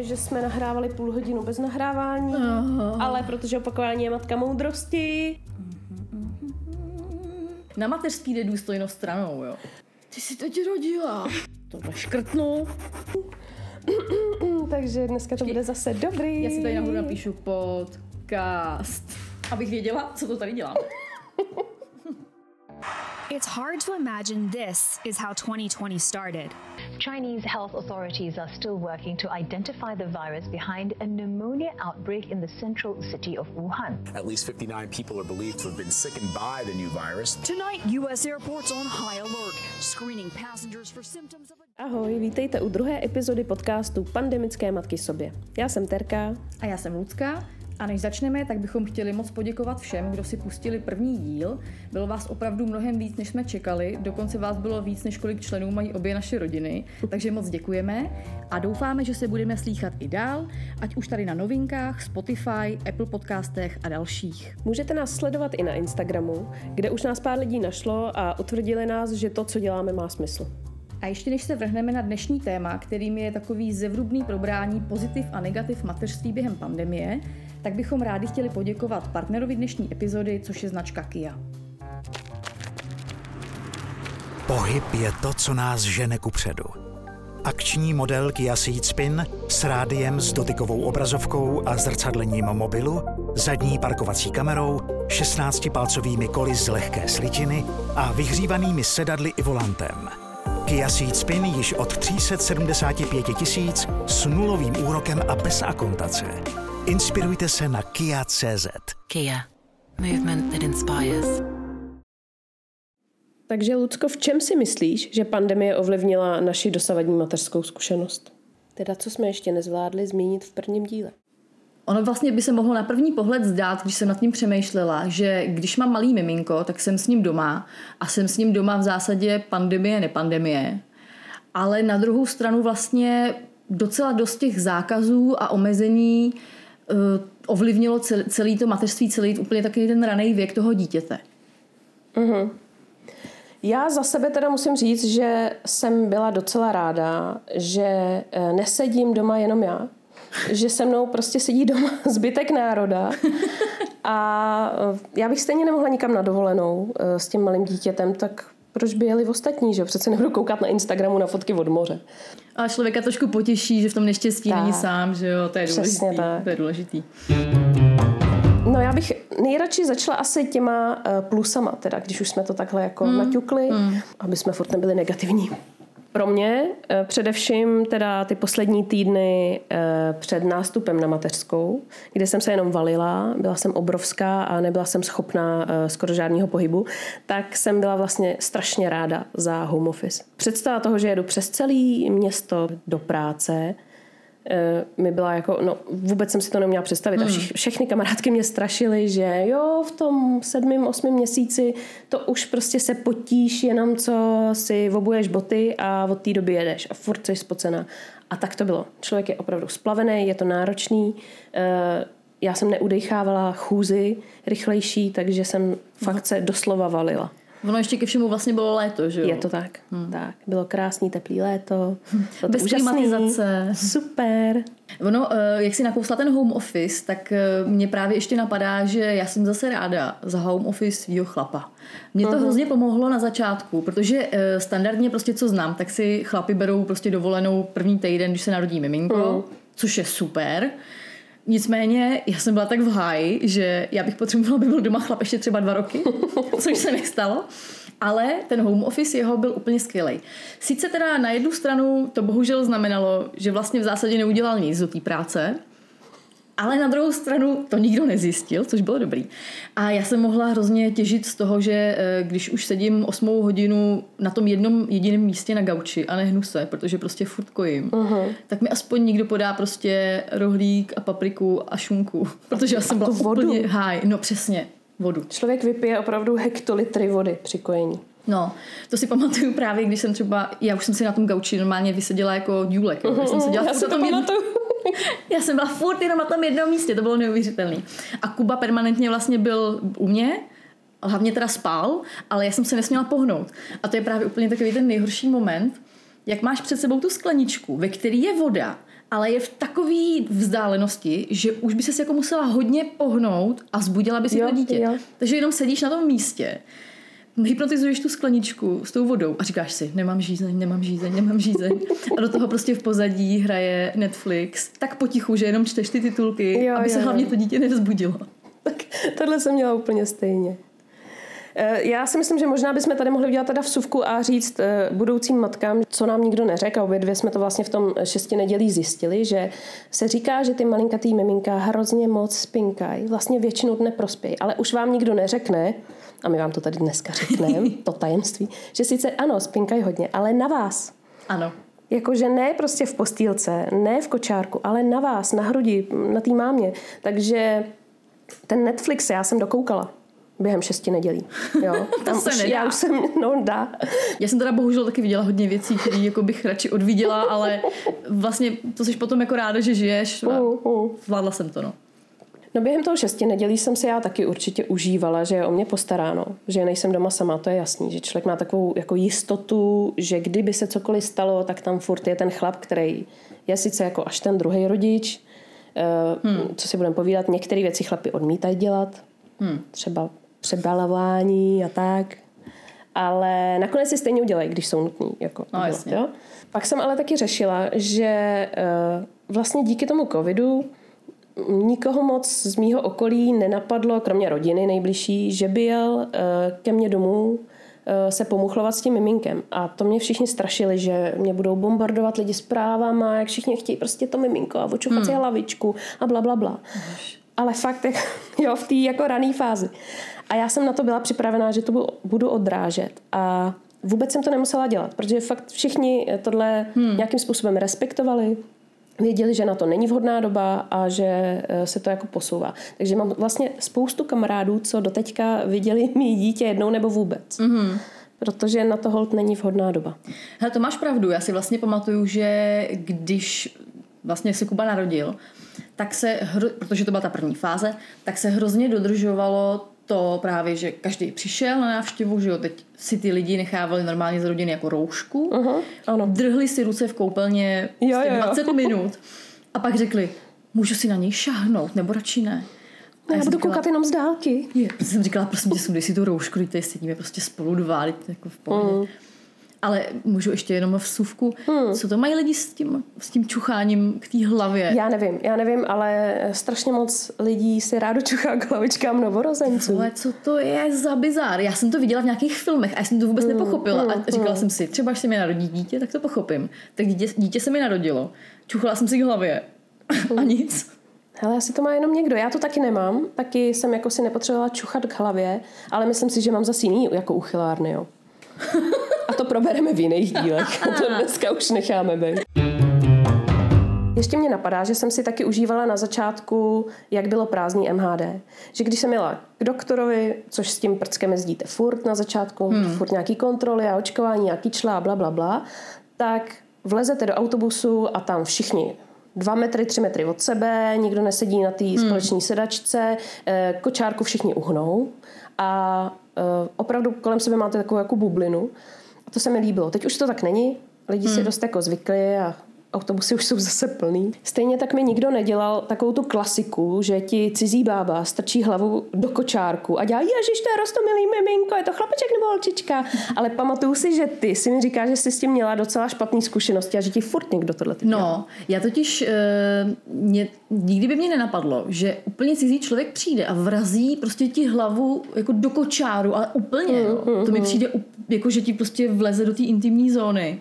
Že jsme nahrávali půl hodinu bez nahrávání, ale protože opakování je matka moudrosti. Na mateřský jde důstojnost stranou, jo. Ty jsi teď rodila. Tohle škrtnu. Takže dneska to bude zase dobrý. Já si tady nahoru napíšu podcast, abych věděla, co to tady dělám. It's hard to imagine this is how 2020 started. Chinese health authorities are still working to identify the virus behind a pneumonia outbreak in the central city of Wuhan. At least 59 people are believed to have been sickened by the new virus. Tonight, U.S. airports on high alert, screening passengers for symptoms of a... Ahoj, vítejte u druhé epizody podcastu Pandemické matky sobě. Já jsem Terka. A já jsem Lucka. A než začneme, tak bychom chtěli moc poděkovat všem, kdo si pustili první díl. Bylo vás opravdu mnohem víc, než jsme čekali. Dokonce vás bylo víc, než kolik členů mají obě naše rodiny. Takže moc děkujeme a doufáme, že se budeme slýchat i dál, ať už tady na novinkách, Spotify, Apple podcastech a dalších. Můžete nás sledovat i na Instagramu, kde už nás pár lidí našlo a utvrdili nás, že to, co děláme, má smysl. A ještě než se vrhneme na dnešní téma, kterým je takový zevrubný probrání pozitiv a negativ mateřství během pandemie, tak bychom rádi chtěli poděkovat partnerovi dnešní epizody, což je značka Kia. Pohyb je to, co nás žene kupředu. Akční model Kia Ceed Spin s rádiem s dotykovou obrazovkou a zrcadlením mobilu, zadní parkovací kamerou, 16-palcovými koly z lehké slitiny a vyhřívanými sedadly i volantem. Kia Ceed Spin již od 375 tisíc s nulovým úrokem a bez akontace. Inspirujte se na KIA.cz. Kia. Movement that inspires. Takže, Lucko, v čem si myslíš, že pandemie ovlivnila naši dosavadní mateřskou zkušenost? Teda, co jsme ještě nezvládli zmínit v prvním díle? Ono vlastně by se mohlo na první pohled zdát, když jsem nad tím přemýšlela, že když mám malý miminko, tak jsem s ním doma a jsem s ním doma v zásadě pandemie, nepandemie. Ale na druhou stranu vlastně docela dost těch zákazů a omezení ovlivnilo celý to mateřství, celý úplně takový ten raný věk toho dítěte. Mm-hmm. Já za sebe teda musím říct, že jsem byla docela ráda, že nesedím doma jenom já, že se mnou prostě sedí doma zbytek národa a já bych stejně nemohla nikam na dovolenou s tím malým dítětem, tak proč by jeli ostatní, že? Přece nebudu koukat na Instagramu na fotky od moře. A člověka trošku potěší, že v tom neštěstí není sám, že jo, to je důležitý. To je důležitý. No já bych nejradši začala asi těma plusama, teda, když už jsme to takhle jako naťukli, aby jsme furt nebyli negativní. Pro mě především teda ty poslední týdny před nástupem na mateřskou, kde jsem se jenom valila, byla jsem obrovská a nebyla jsem schopná skoro žádného pohybu, tak jsem byla vlastně strašně ráda za home office. Představa toho, že jedu přes celé město do práce, mi byla jako, no vůbec jsem si to neměla představit a všechny kamarádky mě strašily, že jo, v tom 7. 8. měsíci to už prostě se potíš jenom co si obuješ boty a od té doby jedeš a furt jsi spocená. A tak to bylo. Člověk je opravdu splavený, je to náročný. Já jsem neudechávala chůzi rychlejší, takže jsem fakt se doslova valila. Ono ještě ke všemu vlastně bylo léto, že jo? Je to tak. Tak. Bylo krásný, teplý léto. Bez klimatizace. Super. Ono, jak si nakousla ten home office, tak mě právě ještě napadá, že já jsem zase ráda za home office svýho chlapa. Mně to hrozně pomohlo na začátku, protože standardně prostě co znám, tak si chlapi berou prostě dovolenou první týden, když se narodí miminko, což je super. Nicméně já jsem byla tak v háji, že já bych potřebovala, aby byl doma chlap ještě třeba 2 roky, což se nestalo, ale ten home office jeho byl úplně skvělej. Sice teda na jednu stranu to bohužel znamenalo, že vlastně v zásadě neudělal nic do té práce, ale na druhou stranu to nikdo nezjistil, což bylo dobrý. A já jsem mohla hrozně těžit z toho, že když už sedím 8. hodinu na tom jednom jediném místě na gauči a nehnu se, protože prostě furt kojím, tak mi aspoň někdo podá prostě rohlík a papriku a šunku, protože já jsem byla úplně high. No přesně. vodu. Člověk vypije opravdu hektolitry vody při kojení. No, to si pamatuju právě, když jsem třeba, já už jsem si na tom gauči normálně vyseděla jako důlek. Já jsem seděla já jsem byla furt jenom na tom jednom místě, to bylo neuvěřitelný. A Kuba permanentně vlastně byl u mě, hlavně teda spál, ale já jsem se nesměla pohnout. A to je právě úplně takový ten nejhorší moment, jak máš před sebou tu skleničku, ve které je voda, ale je v takové vzdálenosti, že už by ses jako musela hodně pohnout a zbudila by si to dítě. Jo. Takže jenom sedíš na tom místě, hypnotizuješ tu skleničku s tou vodou a říkáš si, nemám žízeň. A do toho prostě v pozadí hraje Netflix tak potichu, že jenom čteš ty titulky, jo, aby se hlavně to dítě nevzbudilo. Tak tohle jsem měla úplně stejně. Já si myslím, že možná bychom tady mohli udělat teda vsuvku a říct budoucím matkám, co nám nikdo neřekl. A obě dvě jsme to vlastně v tom 6 nedělí zjistili, že se říká, že ty malinkatý miminka hrozně moc spinkají, vlastně většinou dne prospějí, ale už vám nikdo neřekne, a my vám to tady dneska řekneme, to tajemství, že sice ano, spinkají hodně, ale na vás. Ano. Jakože ne prostě v postýlce, ne v kočárku, ale na vás, na hrudi, na té mámě. Takže ten Netflix já jsem dokoukala během 6 nedělí. Jo. Tam to už, se nedá. Já už jsem, dá. Já jsem teda bohužel taky viděla hodně věcí, které jako bych radši odviděla, ale vlastně to jsi potom jako ráda, že žiješ. Zvládla jsem to, no. No během toho 6 nedělí jsem se já taky určitě užívala, že je o mě postaráno, že nejsem doma sama, to je jasný, že člověk má takovou jako jistotu, že kdyby se cokoliv stalo, tak tam furt je ten chlap, který je sice jako až ten druhý rodič, co si budeme povídat, některé věci chlapi odmítají dělat, třeba přebalování a tak, ale nakonec si stejně udělají, když jsou nutní. Jako, no, jasně. Jo? Pak jsem ale taky řešila, že vlastně díky tomu covidu nikoho moc z mýho okolí nenapadlo, kromě rodiny nejbližší, že by jel ke mně domů se pomuchlovat s tím miminkem. A to mě všichni strašili, že mě budou bombardovat lidi zprávama, jak všichni chtějí prostě to miminko a očuchat si hlavičku a blablabla. Ale fakt, jo, v té jako rané fázi. A já jsem na to byla připravená, že to budu odrážet. A vůbec jsem to nemusela dělat, protože fakt všichni tohle nějakým způsobem respektovali, věděli, že na to není vhodná doba a že se to jako posouvá. Takže mám vlastně spoustu kamarádů, co doteďka viděli mý dítě jednou nebo vůbec. Mm-hmm. Protože na to holt není vhodná doba. Hele, to máš pravdu. Já si vlastně pamatuju, že když vlastně se Kuba narodil, tak se, protože to byla ta první fáze, tak se hrozně dodržovalo to právě, že každý přišel na návštěvu, že jo, teď si ty lidi nechávali normálně z rodiny jako roušku, drhli si ruce v koupelně 20 minut a pak řekli, můžu si na něj šáhnout, nebo radši ne. A já budu koukat jenom z dálky. Jsem říkala, prosím tě, sundej si tu roušku, teď sedíme prostě spolu dva, jako v pohodě. Ale můžu ještě jenom v suvku, co to mají lidi s tím čucháním k té hlavě? Já nevím, ale strašně moc lidí si rádo čuchá k hlavičkám novorozenců. Ale co to je za bizár? Já jsem to viděla v nějakých filmech a já jsem to vůbec nepochopila. A říkala jsem si, třeba až se mi narodí dítě, tak to pochopím. Tak dítě se mi narodilo, čuchala jsem si k hlavě a nic. Hele, asi to má jenom někdo. Já to taky nemám, taky jsem jako si nepotřebovala čuchat k hlavě, ale myslím si, že mám zase jiný jako uchylárny, jo. A to probereme v jiných dílech. To dneska už necháme být. Ještě mě napadá, že jsem si taky užívala na začátku, jak bylo prázdný MHD. Že když jsem jela k doktorovi, což s tím prckem jezdíte furt na začátku, furt nějaký kontroly a očkování, nějaký člá, blablabla, tak vlezete do autobusu a tam všichni 2 metry, 3 metry od sebe, nikdo nesedí na té společné sedačce, kočárku všichni uhnou a opravdu kolem sebe máte takovou jako bublinu. A to se mi líbilo. Teď už to tak není. Lidi si dost jako zvykli a autobusy už jsou zase plný. Stejně tak mi nikdo nedělal takovou tu klasiku, že ti cizí bába strčí hlavu do kočárku a dělá, ježiš, to je roztomilý miminko, je to chlapeček nebo holčička. Ale pamatuju si, že ty si mi říkáš, že jsi s tím měla docela špatný zkušenosti a že ti furt někdo tohle dělal. No, já totiž nikdy by mě nenapadlo, že úplně cizí člověk přijde a vrazí prostě ti hlavu jako do kočáru, ale úplně. To mi přijde jako, že ti prostě vleze do té intimní zóny.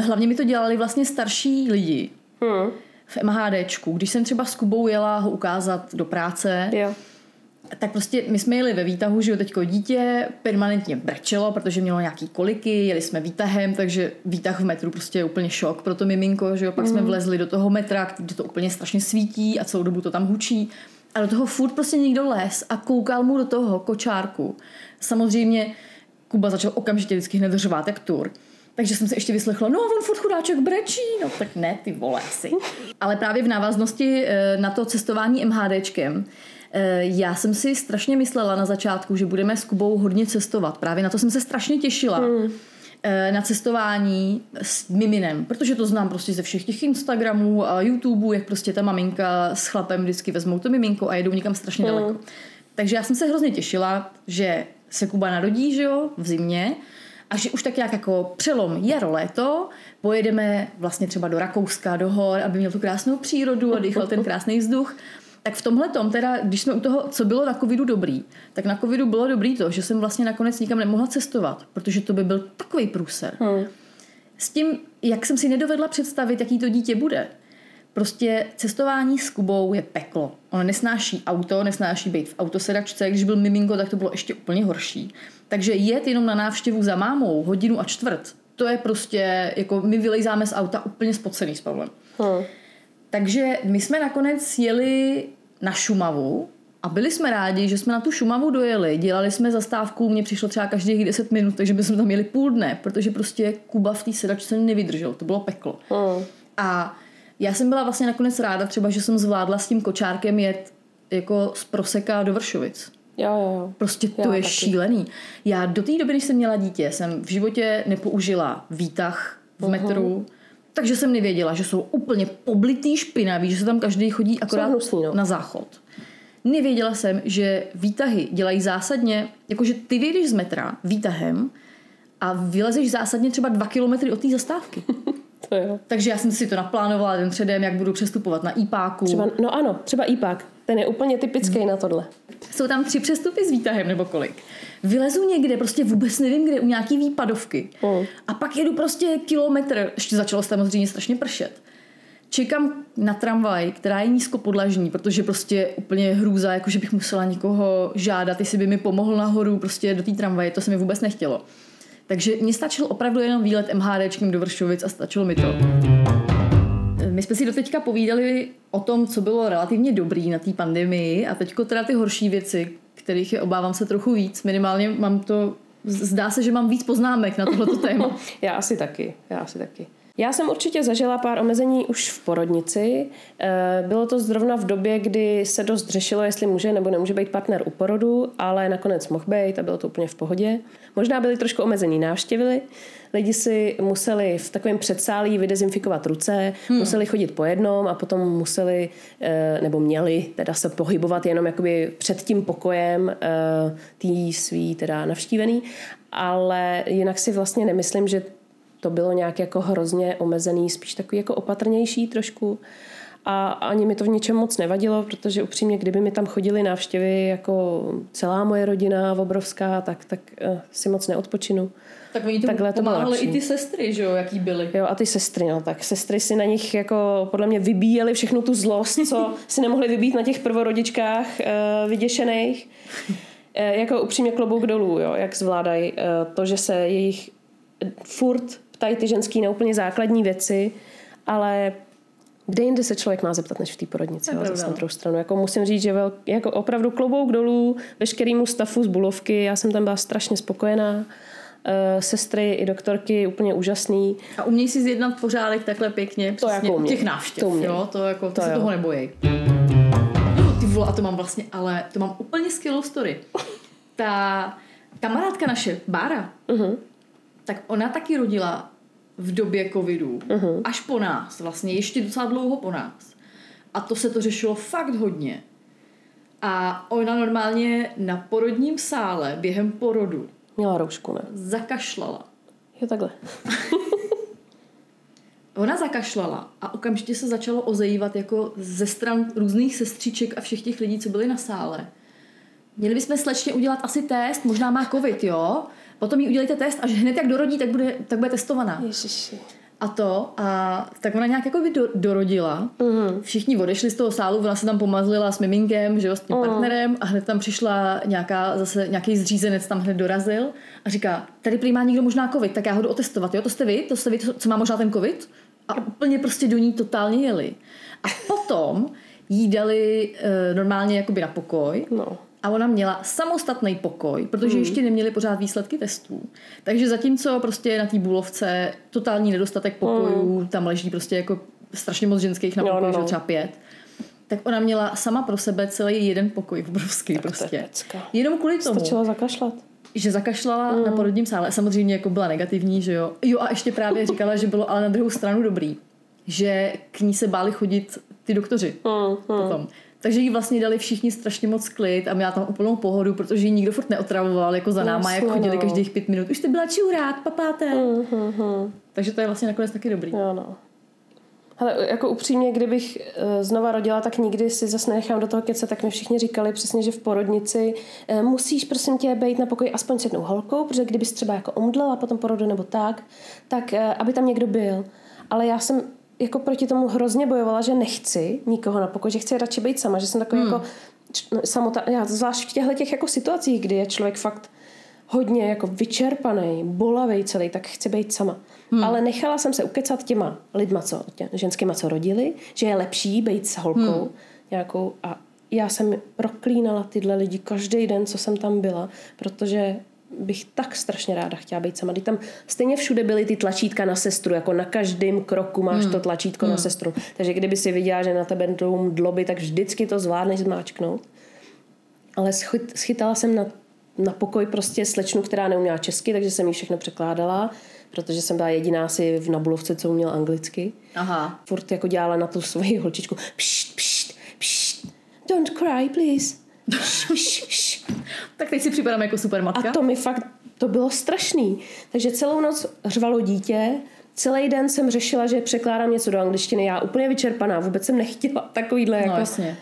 Hlavně mi to dělali vlastně starší lidi v MHDčku. Když jsem třeba s Kubou jela ho ukázat do práce, tak prostě my jsme jeli ve výtahu, že jo, teďko dítě permanentně brčelo, protože mělo nějaký koliky, jeli jsme výtahem, takže výtah v metru prostě je úplně šok pro to miminko, že jo, pak jsme vlezli do toho metra, kde to úplně strašně svítí a celou dobu to tam hučí. A do toho furt prostě někdo les a koukal mu do toho kočárku. Samozřejmě Kuba začal okamžitě vždycky hned řvát jak tur. Takže jsem se ještě vyslechla, no on furt chudáček brečí, no tak ne, ty vole si. Ale právě v návaznosti na to cestování MHDčkem, já jsem si strašně myslela na začátku, že budeme s Kubou hodně cestovat. Právě na to jsem se strašně těšila. Na cestování s miminem, protože to znám prostě ze všech těch Instagramů a YouTubeů, jak prostě ta maminka s chlapem vždycky vezmou to miminko a jedou někam strašně daleko. Takže já jsem se hrozně těšila, že se Kuba narodí, že jo, v zimě, a že už tak nějak jako přelom jaro, léto, pojedeme vlastně třeba do Rakouska, do hor, aby měl tu krásnou přírodu a dýchal ten krásný vzduch. Tak v tomhletom, teda, když jsme u toho, co bylo na covidu dobrý, tak na covidu bylo dobrý to, že jsem vlastně nakonec nikam nemohla cestovat, protože to by byl takový průser. S tím, jak jsem si nedovedla představit, jaký to dítě bude. Prostě cestování s Kubou je peklo. Ono nesnáší auto, nesnáší být v autosedačce, když byl miminko, tak to bylo ještě úplně horší. Takže jet jenom na návštěvu za mámou 1,25 hodiny, to je prostě, jako my vylejzáme z auta úplně spocený s Pavlem. Takže my jsme nakonec jeli na Šumavu a byli jsme rádi, že jsme na tu Šumavu dojeli. Dělali jsme zastávku, mně přišlo třeba každých 10 minut, takže bychom tam jeli půl dne, protože prostě Kuba v té sedačce nevydržel, to bylo peklo. A já jsem byla vlastně nakonec ráda třeba, že jsem zvládla s tím kočárkem jet jako z Proseka do Vršovic. Jo. Prostě to jo, je taky šílený. Já do té doby, než jsem měla dítě, jsem v životě nepoužila výtah v metru. Takže jsem nevěděla, že jsou úplně poblitý špinavý, že se tam každý chodí akorát na záchod. Nevěděla jsem, že výtahy dělají zásadně, jakože ty vyjdeš z metra výtahem a vylezeš zásadně třeba 2 kilometry od té zastávky. Takže já jsem si to naplánovala den předem, jak budu přestupovat na IPáku. Třeba IPák, ten je úplně typický na tohle. Jsou tam 3 přestupy s výtahem nebo kolik. Vylezu někde, prostě vůbec nevím kde, u nějaký výpadovky. A pak jedu prostě kilometr, ještě začalo samozřejmě strašně pršet. Čekám na tramvaj, která je nízkopodlažní, protože prostě úplně hrůza, jakože bych musela někoho žádat, jestli by mi pomohl nahoru, prostě do té tramvaje, to se mi vůbec nechtělo. Takže mně stačil opravdu jenom výlet MHDčkem do Vršovic a stačilo mi to. My jsme si doteďka povídali o tom, co bylo relativně dobrý na té pandemii a teďko teda ty horší věci, kterých je, obávám se, trochu víc. Minimálně mám to, zdá se, že mám víc poznámek na tohleto téma. Já asi taky. Já jsem určitě zažila pár omezení už v porodnici. Bylo to zrovna v době, kdy se dost řešilo, jestli může nebo nemůže být partner u porodu, ale nakonec mohl být a bylo to úplně v pohodě. Možná byly trošku omezení návštěvy. Lidi si museli v takovém předsálí vydezinfikovat ruce, museli chodit po jednom a potom museli, nebo měli teda se pohybovat jenom jakoby před tím pokojem tý svý teda navštívený. Ale jinak si vlastně nemyslím, že to bylo nějak jako hrozně omezený, spíš takový jako opatrnější trošku. A ani mi to v ničem moc nevadilo, protože upřímně, kdyby mi tam chodili návštěvy jako celá moje rodina obrovská, tak si moc neodpočinu. Tak oni tomu pomáhali i ty sestry, že jo, jaký byly. Jo, a ty sestry, no tak sestry si na nich jako podle mě vybíjeli všechnu tu zlost, co si nemohli vybít na těch prvorodičkách vyděšených. Jako upřímně klobouk dolů, jo, jak zvládají to, že se jejich furt ptají ty ženský na úplně základní věci, ale kde jinde se člověk má zeptat, než v té porodnici. Zase na druhou stranu. Jako musím říct, že jako opravdu klobouk dolů, veškerýmu stafu z Bulovky, já jsem tam byla strašně spokojená. Sestry i doktorky, úplně úžasný. A umějí si zjednat pořádek takhle pěkně, přesně, to jako u těch návštěv. To se toho nebojí. Ty vole, a to mám vlastně, ale to mám úplně skvělou story. Ta kamarádka naše, Bára, tak ona taky rodila v době covidu, až po nás, vlastně ještě docela dlouho po nás. A to se to řešilo fakt hodně. A ona normálně na porodním sále během porodu měla roušku, ne? Zakašlala. Jo, takhle. Ona zakašlala a okamžitě se začalo ozejívat jako ze stran různých sestřiček a všech těch lidí, co byli na sále. Měli bychom slečně udělat asi test, možná má covid, jo? Potom jí udělejte test, až hned jak dorodí, tak bude testovaná. Ježiši. A tak ona nějak jako by dorodila. Všichni odešli z toho sálu, ona se tam pomazlila s miminkem, že jo, s tím partnerem, a hned tam přišla nějaký zřízenec tam hned dorazil a říká, tady prý má někdo možná covid, tak já ho jdu otestovat, jo, to jste vy, co má možná ten covid? A úplně prostě do ní totálně jeli. A potom jí dali normálně jakoby na pokoj. No. A ona měla samostatný pokoj, protože ještě neměli pořád výsledky testů. Takže zatímco prostě na té Bulovce totální nedostatek pokojů, tam leží prostě jako strašně moc ženských na pokoji, že třeba 5. Tak ona měla sama pro sebe celý jeden pokoj obrovský prostě. Jenom kvůli tomu. Stačila zakašlat. Že zakašlala na porodním sále. Samozřejmě jako byla negativní, že jo. Jo a ještě právě říkala, že bylo ale na druhou stranu dobrý. Že k ní se báli chodit ty doktoři potom. Takže jí vlastně dali všichni strašně moc klid a měla tam úplnou pohodu, protože ji nikdo furt neotravoval jako za náma, jak chodili každých 5 minut. Už ty byla čurát, papáte. Takže to je vlastně nakonec taky dobrý. Jo, no. Hele, jako upřímně, kdybych znova rodila, tak nikdy si zase nenechám do toho kece, tak mi všichni říkali přesně, že v porodnici musíš prosím tě být na pokoji aspoň s jednou holkou, protože kdybys třeba jako omdlela potom porodu nebo tak aby tam někdo byl. Ale já jsem jako proti tomu hrozně bojovala, že nechci nikoho na pokoji, že chci radši být sama, že jsem takový jako samota, já zvlášť v těchto těch jako situacích, kdy je člověk fakt hodně jako vyčerpaný, bolavej celý, tak chci být sama. Ale nechala jsem se ukecat těma lidma, ženskýma, co rodili, že je lepší být s holkou nějakou. A já jsem proklínala tyhle lidi každý den, co jsem tam byla, protože bych tak strašně ráda chtěla být sama. Když tam stejně všude byly ty tlačítka na sestru, jako na každém kroku máš to tlačítko na sestru. Takže kdyby si viděla, že na tebe jdou dloby, tak vždycky to zvládneš zmáčknout. Ale schytala jsem na pokoj prostě slečnu, která neuměla česky, takže jsem jí všechno překládala, protože jsem byla jediná asi v Nabulovce, co uměla anglicky. Aha. Furt jako dělala na tu svoji holčičku. Pšt, pšt, pšt. Don't cry, please. Pšt, pšt, pšt. Tak teď si připadám jako super matka. A to mi fakt, to bylo strašný. Takže celou noc řvalo dítě, celý den jsem řešila, že překládám něco do angličtiny. Já úplně vyčerpaná, vůbec jsem nechtěla takovýhle jako... No jasně.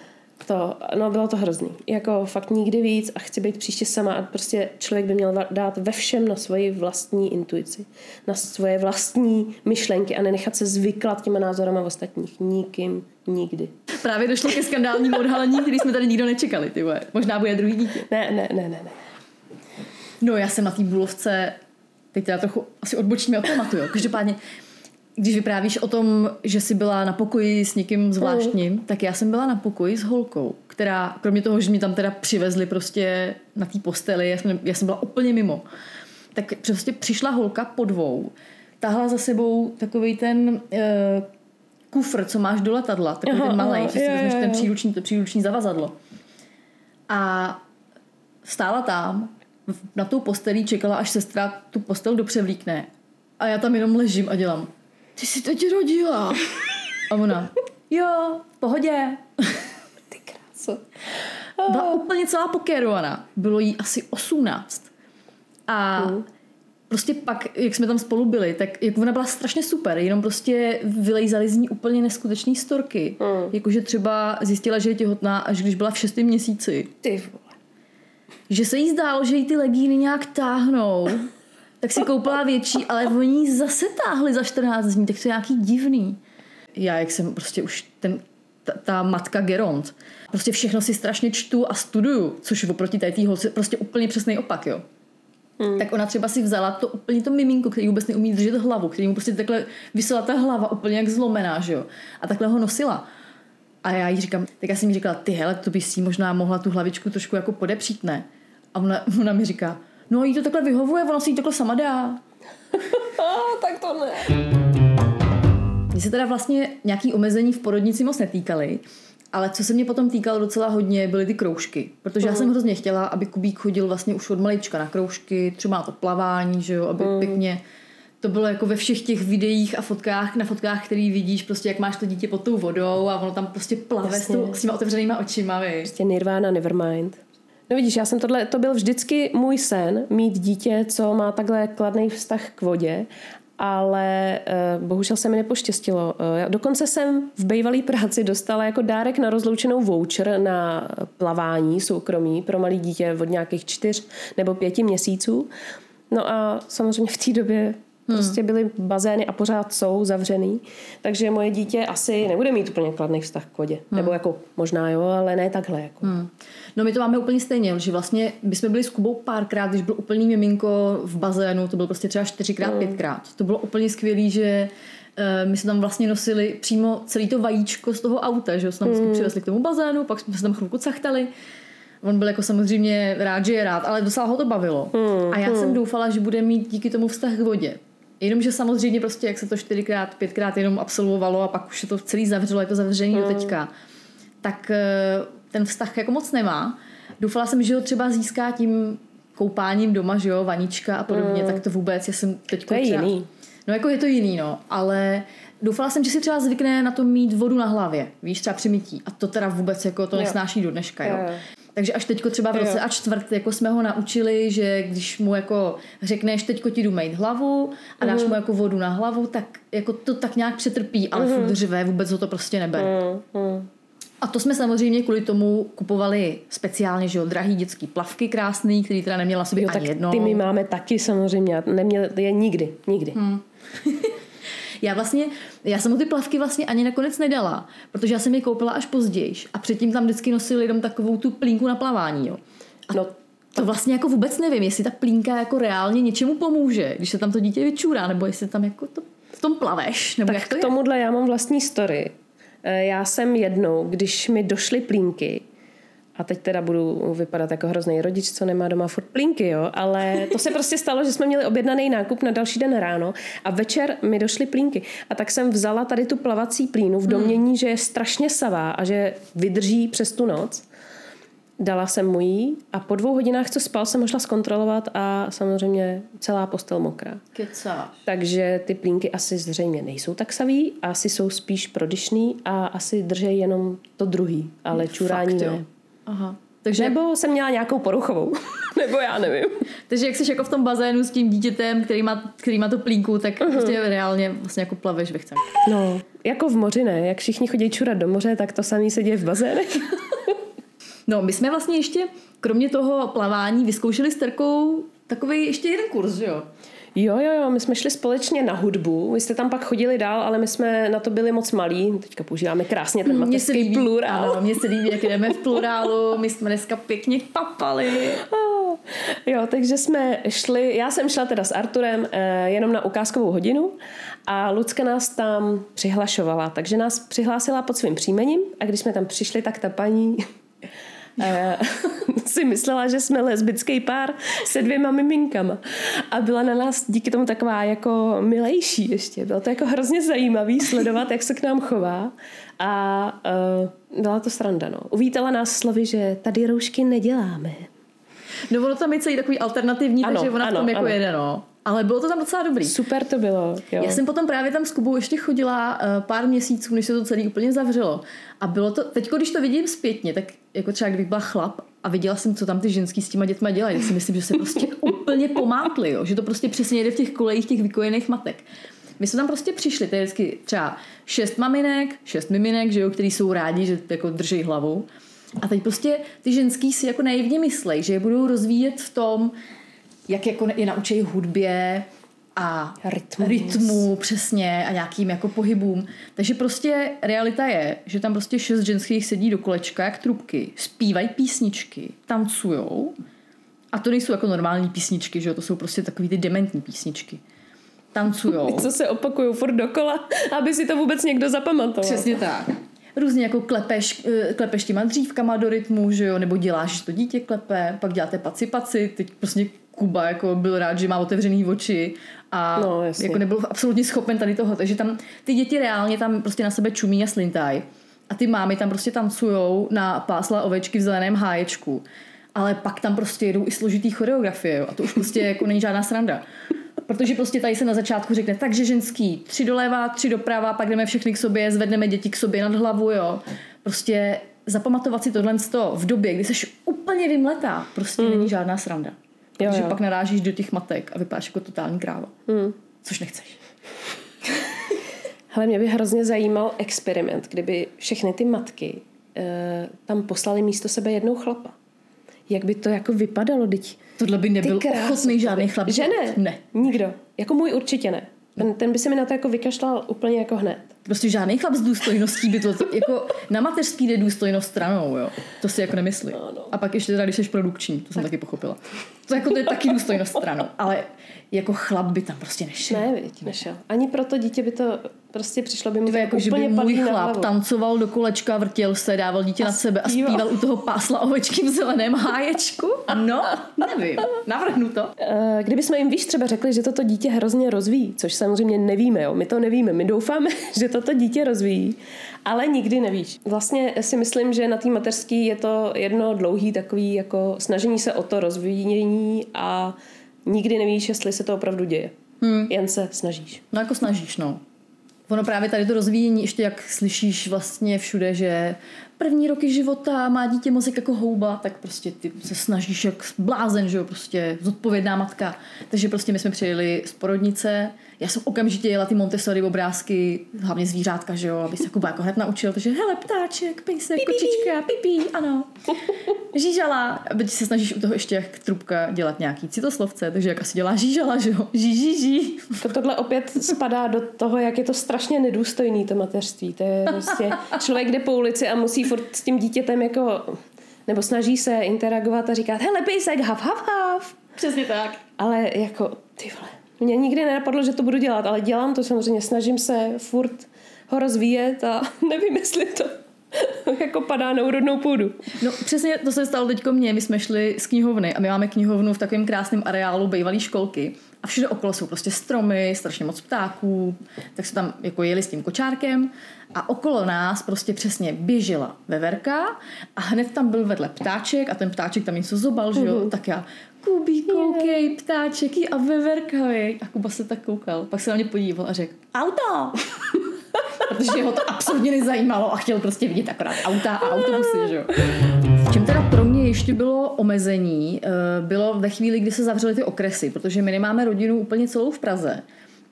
Bylo to hrozný. Jako fakt nikdy víc a chci být příště sama a prostě člověk by měl dát ve všem na svoji vlastní intuici, na svoje vlastní myšlenky a nenechat se zvyklat těma názorama ostatních. Nikým, nikdy. Právě došlo ke skandálnímu odhalení, který jsme tady nikdo nečekali, ty vole. Možná bude druhý dítě. Ne. No já jsem na té Bulovce, teď teda trochu asi odbočíme od tématu, jo. Každopádně, když vyprávíš o tom, že jsi byla na pokoji s někým zvláštním, tak já jsem byla na pokoji s holkou, která, kromě toho, že mě tam teda přivezli prostě na té posteli, já jsem byla úplně mimo, tak prostě přišla holka po 2, tahla za sebou takovej ten kufr, co máš do letadla, takový ten malej, že si vezmeš ten příruční zavazadlo. A stála tam, na tou postelí čekala, až sestra tu postel dopřevlíkne. A já tam jenom ležím a dělám: ty jsi teď rodila. A ona: jo, v pohodě. Ty kráso. Byla úplně celá pokérovaná. Bylo jí asi 18. A prostě pak, jak jsme tam spolu byli, tak jako ona byla strašně super, jenom prostě vylejzaly z ní úplně neskutečný storky. Jakože třeba zjistila, že je těhotná, až když byla v 6. měsíci. Ty vole. Že se jí zdálo, že jí ty legíny nějak táhnou. Tak si koupila větší, ale oni zase táhli za 14 dní, tak to je nějaký divný. Já, jak jsem prostě už ta matka Geront, prostě všechno si strašně čtu a studuju, což oproti té holce prostě úplně přesnej opak, jo. Tak ona třeba si vzala to úplně to miminko, který vůbec neumí držet hlavu, který mu prostě takhle vysela ta hlava úplně jak zlomená, že jo. A takhle ho nosila. A já jí říkám, tak já jsem jí říkala: ty hele, to bys jí možná mohla tu hlavičku trošku jako podepřít, ne? A ona mi říká: no, jí to takhle vyhovuje, ona si jí takhle sama dá. Tak to ne. Mně se teda vlastně nějaký omezení v porodnici moc netýkaly, ale co se mě potom týkalo docela hodně, byly ty kroužky. Protože já jsem hrozně chtěla, aby Kubík chodil vlastně už od malička na kroužky, třeba na to plavání, že jo, aby pěkně... To bylo jako ve všech těch videích a fotkách, na fotkách, který vidíš, prostě jak máš to dítě pod tou vodou a ono tam prostě plave s těma otevřenýma očima, víš. Prostě nirvana, nevermind. No vidíš, já jsem to byl vždycky můj sen, mít dítě, co má takhle kladný vztah k vodě, ale bohužel se mi nepoštěstilo. Dokonce jsem v bývalý práci dostala jako dárek na rozloučenou voucher na plavání soukromí pro malý dítě od nějakých 4 nebo 5 měsíců. No a samozřejmě v té době Prostě byly bazény a pořád jsou zavřený. Takže moje dítě asi nebude mít úplně kladný vztah k vodě. Nebo jako možná jo, ale ne takhle. Jako. No my to máme úplně stejně, že vlastně my jsme byli s Kubou párkrát, když byl úplný miminko v bazénu, to bylo prostě třeba 4x, 5x. To bylo úplně skvělý, že my jsme tam vlastně nosili přímo celý to vajíčko z toho auta, že jsme tam přivezli k tomu bazénu, pak jsme se tam chvilku cachtali. On byl jako samozřejmě rád, že je rád, ale docela ho to bavilo. A já jsem doufala, že bude mít díky tomu vztah k vodě. Jenomže samozřejmě prostě, jak se to 4x, 5x jenom absolvovalo a pak už se to celý zavřelo, je to zavření do teďka, tak ten vztah jako moc nemá. Doufala jsem, že ho třeba získá tím koupáním doma, že jo, vanička a podobně, tak to vůbec, já jsem teď to je třeba... jiný. No jako je to jiný, no, ale doufala jsem, že si třeba zvykne na to mít vodu na hlavě, víš, třeba při mytí. A to teda vůbec jako to nesnáší do dneška, jo. Takže až teďko třeba v roce a čtvrt jako jsme ho naučili, že když mu jako řekneš teďko ti jdu mejt hlavu a dáš mu jako vodu na hlavu, tak jako to tak nějak přetrpí, ale furt řve, vůbec ho to prostě nebere. A to jsme samozřejmě kvůli tomu kupovali speciálně, že jo, drahý dětský plavky krásný, který teda neměla sobě ani jedno. Ty my máme taky samozřejmě, neměla je nikdy. Já jsem mu ty plavky vlastně ani nakonec nedala, protože já jsem je koupila až později a předtím tam vždycky nosili jenom takovou tu plínku na plavání, jo. A no, to vlastně jako vůbec nevím, jestli ta plínka jako reálně něčemu pomůže, když se tam to dítě vyčůrá, nebo jestli tam jako to, v tom plaveš, nebo tak jak to je. Tak k tomuhle já mám vlastní story. Já jsem jednou, když mi došly plínky, a teď teda budu vypadat jako hrozný rodič, co nemá doma furt plínky, jo, ale to se prostě stalo, že jsme měli objednaný nákup na další den ráno a večer mi došly plínky. A tak jsem vzala tady tu plavací plínu v domnění, že je strašně savá a že vydrží přes tu noc. Dala jsem mu ji a po 2 hodinách, co spal, jsem mohla zkontrolovat a samozřejmě celá postel mokrá. Kecáš. Takže ty plínky asi zřejmě nejsou tak savý, asi jsou spíš prodyšný a asi drží jenom to druhý, ale čurání ne. Aha. Takže... Nebo jsem měla nějakou poruchovou. Nebo já nevím. Takže jak jsi jako v tom bazénu s tím dítětem, který má to plínku, tak prostě reálně vlastně jako plaveš ve chce. No, jako v moři ne. Jak všichni chodí čurat do moře, tak to samý se děje v bazénech. No, my jsme vlastně ještě, kromě toho plavání, vyzkoušeli s Terkou takovej ještě jeden kurz, jo? Jo, my jsme šli společně na hudbu, vy jste tam pak chodili dál, ale my jsme na to byli moc malí, teďka používáme krásně ten mateřský plurál. Ano, mně se líbí, jak jdeme v plurálu, my jsme dneska pěkně papali. Jo, takže jsme šli, já jsem šla teda s Arturem jenom na ukázkovou hodinu a Lucka nás tam přihlašovala, takže nás přihlásila pod svým příjmením a když jsme tam přišli, tak ta paní... si myslela, že jsme lesbický pár se 2 miminkama a byla na nás díky tomu taková jako milejší ještě, bylo to jako hrozně zajímavý sledovat, jak se k nám chová a byla to sranda, no. Uvítala nás slovy, že tady roušky neděláme. No ono tam je celý takový alternativní, ano, takže ona v tom jako jede, no. Ale bylo to tam docela dobrý. Super to bylo. Jo. Já jsem potom právě tam s Kubou ještě chodila pár měsíců, než se to celý úplně zavřelo. A bylo to, teď když to vidím zpětně, tak jako třeba kdybych byla chlap a viděla jsem, co tam ty ženský s těma dětma dělají, tak si myslím, že se prostě úplně pomátli, jo? Že to prostě přesně jde v těch kolejích těch vykojených matek. My jsme tam prostě přišli, to je vždycky třeba 6 maminek, že jo, který jsou rádi, že jako drží hlavu. A teď prostě ty ženský si jako naivně myslejí, že je budou rozvíjet v tom, jak jako je naučí hudbě a rytmu přesně a nějakým jako pohybům. Takže prostě realita je, že tam prostě 6 ženských sedí do kolečka jak trubky, zpívají písničky, tancujou a to nejsou jako normální písničky, že jo? To jsou prostě takový ty dementní písničky. Tancujou. Co se opakujou furt dokola, aby si to vůbec někdo zapamatoval. Přesně tak. Různě jako klepeš těma dřívkama do rytmu, že jo, nebo děláš, že to dítě klepe, pak děláte paci, teď prostě Kuba jako byl rád, že má otevřený oči a no, jako nebyl absolutně schopen tady toho, takže tam ty děti reálně tam prostě na sebe čumí a slintají a ty mámy tam prostě tancujou na pásla ovečky v zeleném háječku, ale pak tam prostě jedou i složitý choreografie, jo, a to už prostě jako není žádná sranda. Protože prostě tady se na začátku řekne, takže ženský, 3 doleva, 3 doprava, pak jdeme všechny k sobě, zvedneme děti k sobě nad hlavu, jo. Prostě zapamatovat si tohle v době, kdy seš úplně vymletá, prostě není žádná sranda. Protože pak narážíš do těch matek a vypadáš jako totální kráva. Což nechceš. Hele, mě by hrozně zajímal experiment, kdyby všechny ty matky tam poslali místo sebe jednou chlapa. Jak by to jako vypadalo, teď Tohle by nebyl ochotný žádný chlap. Že ne? Ne. Nikdo. Jako můj určitě ne. Ten by se mi na to jako vykašlal úplně jako hned. Prostě žádný chlap s důstojností by to jako na mateřský jde důstojnost stranou, jo. To si jako nemyslí. No, no. A pak ještě teda, když jsi produkční, to jsem taky pochopila. To jako to je taky důstojnost stranou, ale jako chlap by tam prostě nešel. Ne, vidíte, nešel. Ani pro to dítě by to prostě přišlo by mu to jako, že by můj chlap tancoval do kolečka, vrtěl se, dával dítě na sebe a zpíval u toho pásla ovečky v zeleném háječku. No, nevím. Navrhnu to. Kdyby jsme jim víš třeba řekli, že toto dítě hrozně rozvíjí, což samozřejmě nevíme, jo. My to nevíme. My doufáme, že toto dítě rozvíjí, ale nikdy nevíš. Vlastně si myslím, že na té mateřské je to jedno dlouhý takový jako snažení se o to rozvíjení a nikdy nevíš, jestli se to opravdu děje. Jen se snažíš. No jako snažíš, no. Ono právě tady to rozvíjení, ještě jak slyšíš vlastně všude, že první roky života má dítě mozek jako houba, tak prostě ty se snažíš jak blázen, že jo, prostě zodpovědná matka. Takže prostě my jsme přijeli z porodnice, já jsem okamžitě jela ty Montessori obrázky, hlavně zvířátka, že jo, aby se Kuba jako hned naučil, takže hele, ptáček, pejsek, kočička, pipí, ano, žížala. A teď se snažíš u toho ještě jak trubka dělat nějaký citoslovce, takže jak asi dělá žížala, že jo, ží. Tohle opět spadá do toho, jak je to strašně nedůstojný to mateřství. To je prostě člověk jde po ulici a musí furt s tím dítětem jako, nebo snaží se interagovat a říkat, hele, pejsek, hav, hav, hav. Přesně tak. Ale jako, ty vole, mě nikdy nenapadlo, že to budu dělat, ale dělám to samozřejmě, snažím se furt ho rozvíjet a nevím, jestli to jako padá na úrodnou půdu. No přesně to se stalo teďko mně, my jsme šli z knihovny a my máme knihovnu v takovém krásném areálu bývalý školky a všude okolo jsou prostě stromy, strašně moc ptáků, tak se tam jako jeli s tím kočárkem a okolo nás prostě přesně běžela veverka a hned tam byl vedle ptáček a ten ptáček tam něco zobal, že jo, tak já Kubí, koukej, ptáčeky a veverka, je. A Kuba se tak koukal, pak se na mě podíval a řekl, auto! Protože ho to absolutně nezajímalo a chtěl prostě vidět akorát auta a autobusy, že jo. Čím teda pro mě ještě bylo omezení, bylo ve chvíli, kdy se zavřely ty okresy, protože my nemáme rodinu úplně celou v Praze.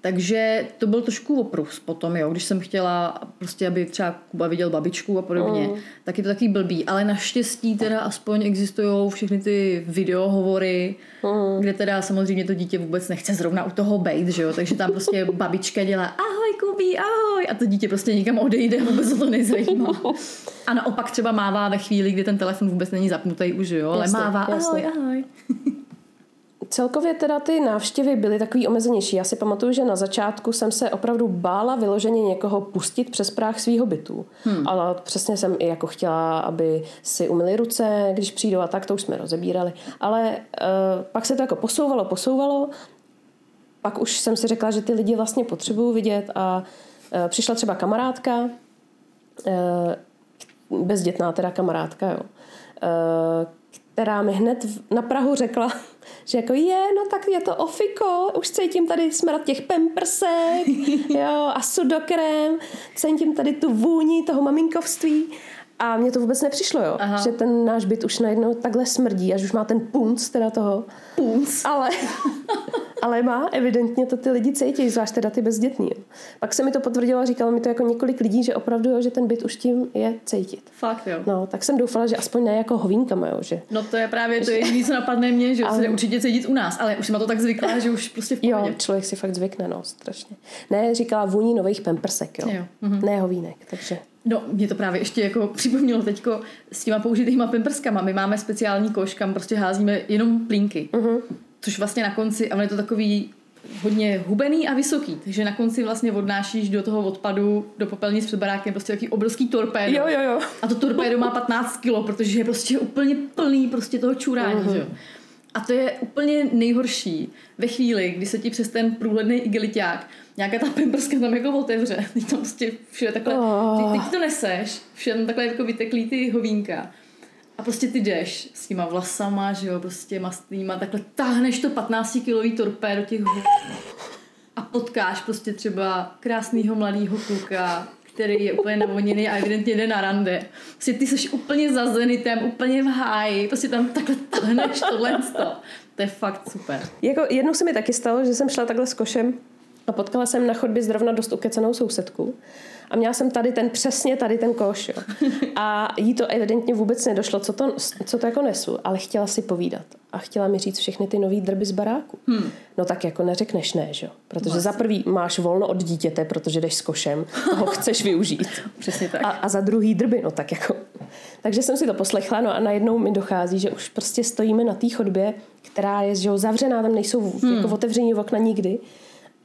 Takže to byl trošku oprus potom, jo, když jsem chtěla prostě, aby třeba Kuba viděl babičku a podobně, tak je to taky blbý, ale naštěstí teda aspoň existujou všechny ty videohovory, kde teda samozřejmě to dítě vůbec nechce zrovna u toho bejt, že jo, takže tam prostě babička dělá ahoj Kubí, ahoj a to dítě prostě nikam odejde, vůbec to nezajímá. A naopak třeba mává ve chvíli, kdy ten telefon vůbec není zapnutý už, jo, ale mává ahoj. Celkově teda ty návštěvy byly takový omezenější. Já si pamatuju, že na začátku jsem se opravdu bála vyloženě někoho pustit přes práh svýho bytu. Ale přesně jsem i jako chtěla, aby si umyli ruce, když přijdou a tak, to už jsme rozebírali. Ale pak se to jako posouvalo. Pak už jsem si řekla, že ty lidi vlastně potřebuju vidět a přišla třeba kamarádka, bezdětná teda kamarádka, jo, která mi hned na Prahu řekla, že jako tak je to ofiko, už cítím tady smrad těch pampersek, jo, a sudokrém, cítím tady tu vůni toho maminkovství a mně to vůbec nepřišlo, jo, že ten náš byt už najednou takhle smrdí, až už má ten punc teda toho. Ale má, evidentně to ty lidi cítí, zvlášť teda ty bezdětný. Jo. Pak se mi to potvrdilo, říkalo mi to jako několik lidí, že opravdu, jo, že ten byt už tím je cítit. Fakt jo. No, tak jsem doufala, že aspoň ne jako hovínkama, jo, že. No to je právě to jediné, co napadne mě, že se jde určitě cítit u nás, ale už jsem na to tak zvyklá, že už prostě v pohodě. Jo, člověk si fakt zvykne, no, strašně. Ne, říkala vůni nových pampersek, jo. Ne hovínek, takže. No, mě to právě ještě jako připomnělo teďko s těma použitýma pamperskama. My máme speciální koš, kam prostě házíme jenom plínky. Což vlastně na konci, a on je to takový hodně hubený a vysoký, takže na konci vlastně odnášíš do toho odpadu do popelnic před barákem prostě takový obrovský torpédo. Jo. A to torpédo má 15 kilo, protože je prostě úplně plný prostě toho čurání, že jo. A to je úplně nejhorší ve chvíli, kdy se ti přes ten průhledný igeliťák nějaká ta pamperska tam jako otevře, ty tam prostě všude takhle, ty to neseš, všude tam takhle jako vyteklí ty hovínka. A prostě ty jdeš s těma vlasama, že jo, prostě mastnýma, takhle táhneš to 15-kilový torpé do těch hůb. A potkáš prostě třeba krásnýho mladýho kluka, který je úplně navoněný a evidentně jde na rande. Prostě ty seš úplně za zenitem, úplně v háji, prostě tam takhle táhneš tohle. To je fakt super. Jako jednou se mi taky stalo, že jsem šla takhle s košem a potkala jsem na chodbě zrovna dost ukecenou sousedku a měla jsem tady ten koš, jo. A jí to evidentně vůbec nedošlo, co to jako nesu, ale chtěla si povídat a chtěla mi říct všechny ty nový drby z baráku. No tak jako neřekneš ne, že jo, protože vlastně. Za prvý máš volno od dítěte, protože jdeš s košem, ho chceš využít. Přesně tak. A za druhý drby, no tak jako. Takže jsem si to poslechla, no a najednou mi dochází, že už prostě stojíme na té chodbě, která je, že jo, zavřená, tam nejsou jako otevření okna nikdy.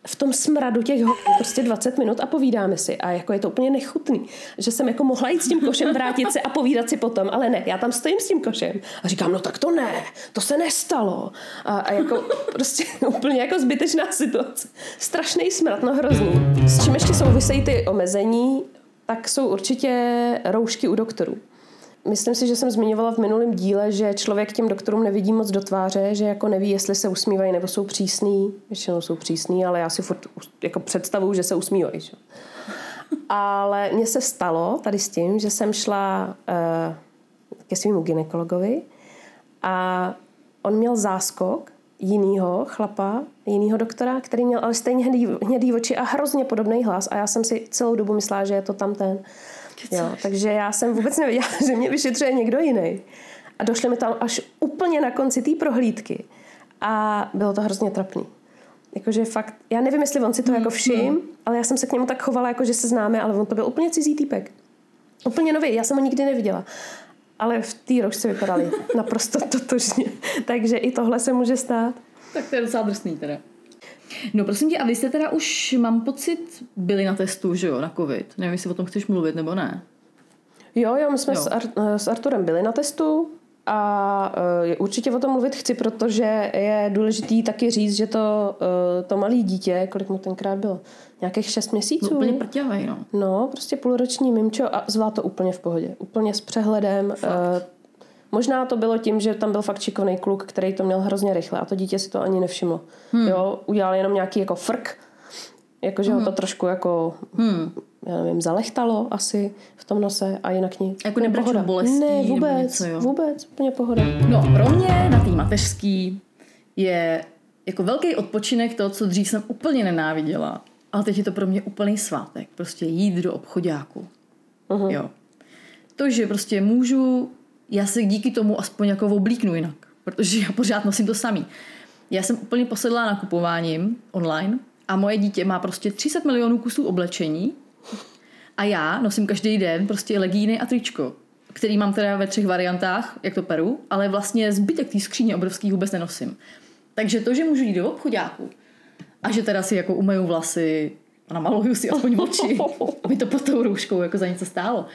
V tom smradu těch prostě 20 minut a povídáme si. A jako je to úplně nechutný, že jsem jako mohla jít s tím košem, vrátit se a povídat si potom, ale ne, já tam stojím s tím košem a říkám, no tak to ne, to se nestalo. A jako prostě úplně jako zbytečná situace. Strašný smrad, no hrozný. S čím ještě souvisejí ty omezení, tak jsou určitě roušky u doktorů. Myslím si, že jsem zmiňovala v minulém díle, že člověk těm doktorům nevidí moc do tváře, že jako neví, jestli se usmívají nebo jsou přísný. Většinou jsou přísný, ale já si furt jako představuju, že se usmívají. Že? Ale mně se stalo tady s tím, že jsem šla ke svýmu gynekologovi a on měl záskok jinýho chlapa, jinýho doktora, který měl ale stejně hnědý oči a hrozně podobný hlas a já jsem si celou dobu myslela, že je to tam ten. Jo, takže já jsem vůbec nevěděla, že mě vyšetřuje někdo jiný. A došli mi tam až úplně na konci té prohlídky. A bylo to hrozně trapný. Jakože fakt, já nevím, jestli on si to jako všim, ale já jsem se k němu tak chovala, jako že se známe, ale on to byl úplně cizí týpek. Úplně nový, já jsem ho nikdy neviděla. Ale v té rožce vypadali naprosto totožně. Takže i tohle se může stát. Tak to je docela drsný teda. No prosím tě, a vy jste teda už, mám pocit, byli na testu, že jo, na covid. Nevím, jestli o tom chceš mluvit, nebo ne? Jo, my jsme s Arturem byli na testu a určitě o tom mluvit chci, protože je důležitý taky říct, že to malý dítě, kolik mu tenkrát bylo, nějakých 6 měsíců. No, úplně prťavej, no. No, prostě půlroční mimčo a zvládl to úplně v pohodě. Úplně s přehledem. Možná to bylo tím, že tam byl fakt šikovnej kluk, který to měl hrozně rychle a to dítě si to ani nevšimlo. Jo, udělal jenom nějaký jako frk, jakože ho to trošku jako, já nevím, zalechtalo asi v tom nose a jinak nic. Jako nebračil bolestí? Ne, vůbec, úplně pohoda. No, pro mě na té mateřský je jako velký odpočinek to, co dřív jsem úplně nenáviděla, ale teď je to pro mě úplný svátek, prostě jít do obchoďáku. Jo. To, že prostě můžu. Já se díky tomu aspoň jako oblíknu jinak, protože já pořád nosím to samý. Já jsem úplně posedlá nakupováním online a moje dítě má prostě 30 milionů kusů oblečení a já nosím každý den prostě legíny a tričko, který mám teda ve 3 variantách, jak to peru, ale vlastně zbytek té skříně obrovský vůbec nenosím. Takže to, že můžu jít do obchoďáku a že teda si jako umeju vlasy a namaluju si aspoň oči, aby to pod tou rouškou jako za něco stálo,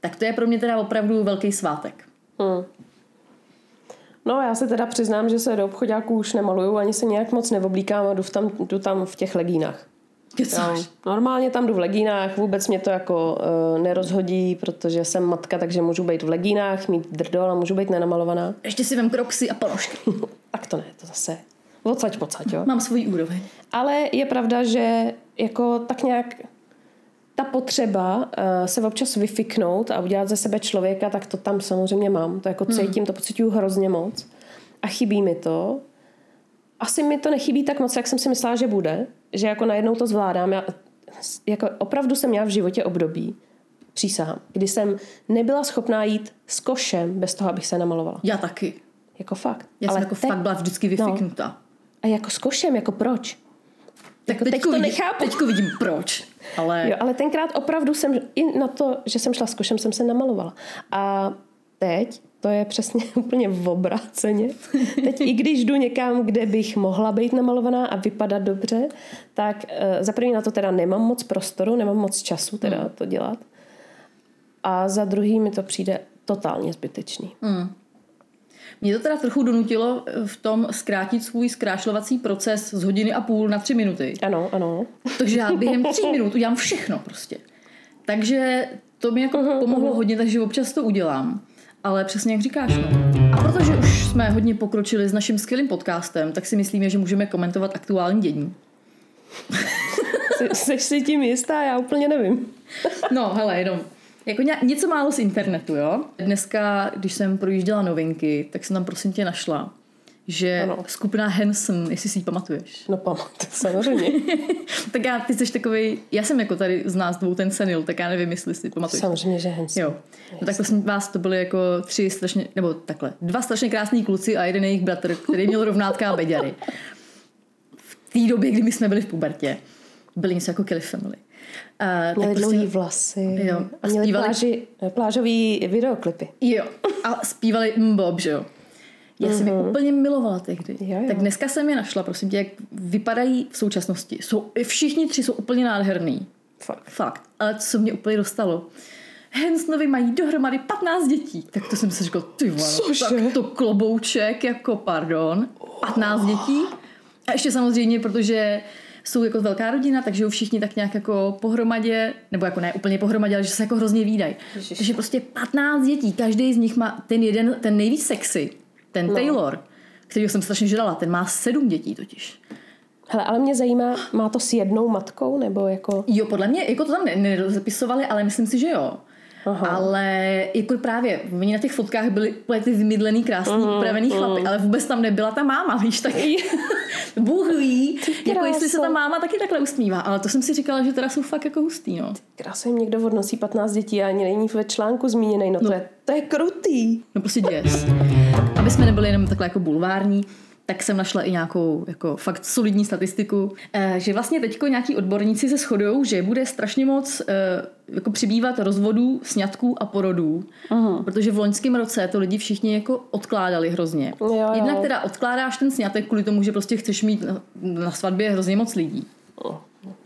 tak to je pro mě teda opravdu velký svátek. No já se teda přiznám, že se do obchoďáků už nemaluju, ani se nějak moc neoblíkám a jdu tam v těch legínách. Normálně tam jdu v legínách, vůbec mě to jako nerozhodí, protože jsem matka, takže můžu být v legínách, mít drdol a můžu být nenamalovaná. Ještě si vem kroksy a ponožky. Tak to ne, to zase odsaď pocať, jo. Mám svůj úroveň. Ale je pravda, že jako tak nějak ta potřeba se občas vyfiknout a udělat ze sebe člověka, tak to tam samozřejmě mám. To jako cítím, to pocituju hrozně moc. A chybí mi to. Asi mi to nechybí tak moc, jak jsem si myslela, že bude. Že jako najednou to zvládám. Já, jako opravdu jsem měla v životě období, přísahám, kdy jsem nebyla schopná jít s košem bez toho, abych se namalovala. Já taky. Jako fakt. Já ale jsem jako fakt byla vždycky vyfiknutá. No. A jako s košem, jako proč? Tak jako teď to nechápu. Teďko vidím proč. Ale tenkrát opravdu jsem i na to, že jsem šla s košem, jsem se namalovala. A teď to je přesně úplně v obráceně. Teď i když jdu někam, kde bych mohla být namalovaná a vypadat dobře, tak za první na to teda nemám moc prostoru, nemám moc času teda to dělat. A za druhý mi to přijde totálně zbytečný. Mě to teda trochu donutilo v tom zkrátit svůj zkrášlovací proces z 1,5 hodiny na 3 minuty. Ano. Takže já během 3 minut udělám všechno prostě. Takže to mi jako pomohlo hodně, takže občas to udělám. Ale přesně jak říkáš, no. A protože už jsme hodně pokročili s naším skvělým podcastem, tak si myslíme, že můžeme komentovat aktuální dění. Jseš si tím jistá? Já úplně nevím. No, hele, jenom. Jako něco málo z internetu, jo? Dneska, když jsem projížděla novinky, tak jsem tam prosím tě našla, že ano. Skupina Handsome, jestli si ji pamatuješ. No pamatuju, samozřejmě. Tak já, ty jsi takovej, já jsem jako tady z nás dvou ten senil, tak já nevím, jestli si pamatuješ. Samozřejmě, že Handsome. Jo. No tak prosím vás, to byly jako dva strašně krásný kluci a jeden jejich bratr, který měl rovnátka a beďary. V té době, kdy my jsme byli v pubertě, byli něco jako Kelly Family. Měli dlouhý vlasy, jo, a měli plážový videoklipy. Jo, a zpívali Bob, že jo. Já jsem je úplně milovala tehdy. Jo. Tak dneska jsem je našla, prosím tě, jak vypadají v současnosti. Všichni tři jsou úplně nádherný. Fakt. Ale co mě úplně dostalo. Hansonovi mají dohromady 15 dětí. Tak to jsem se řekla, ty vole, tak to klobouček, jako pardon, 15 dětí. A ještě samozřejmě, protože jsou jako velká rodina, takže všichni tak nějak jako pohromadě, nebo jako ne úplně pohromadě, ale že se jako hrozně vídají. Takže prostě 15 dětí, každý z nich má ten jeden, ten nejvíc sexy. Ten Taylor, kterýho jsem strašně žrala, ten má 7 dětí totiž. Hele, ale mě zajímá, má to s jednou matkou, nebo jako... Jo, podle mě, jako to tam nezapisovali, ale myslím si, že jo. Aha. Ale jako právě, oni na těch fotkách byly ty vymydlený, krásný, upravený chlapy, ale vůbec tam nebyla ta máma, víš, taky. Bůh ví, jako jestli se ta máma taky takhle usmívá, ale to jsem si říkala, že teda jsou fakt jako hustý, no. Krásně někdo odnosí 15 dětí a ani není ve článku zmíněnej, no to je krutý. No prostě děs. Aby jsme nebyli jenom takhle jako bulvární, tak jsem našla i nějakou jako fakt solidní statistiku, že vlastně teďko nějaký odborníci se shodujou, že bude strašně moc jako přibývat rozvodů, sňatků a porodů, protože v loňském roce to lidi všichni jako odkládali hrozně. Jo. Jednak teda odkládáš ten sňatek kvůli tomu, že prostě chceš mít na svatbě hrozně moc lidí.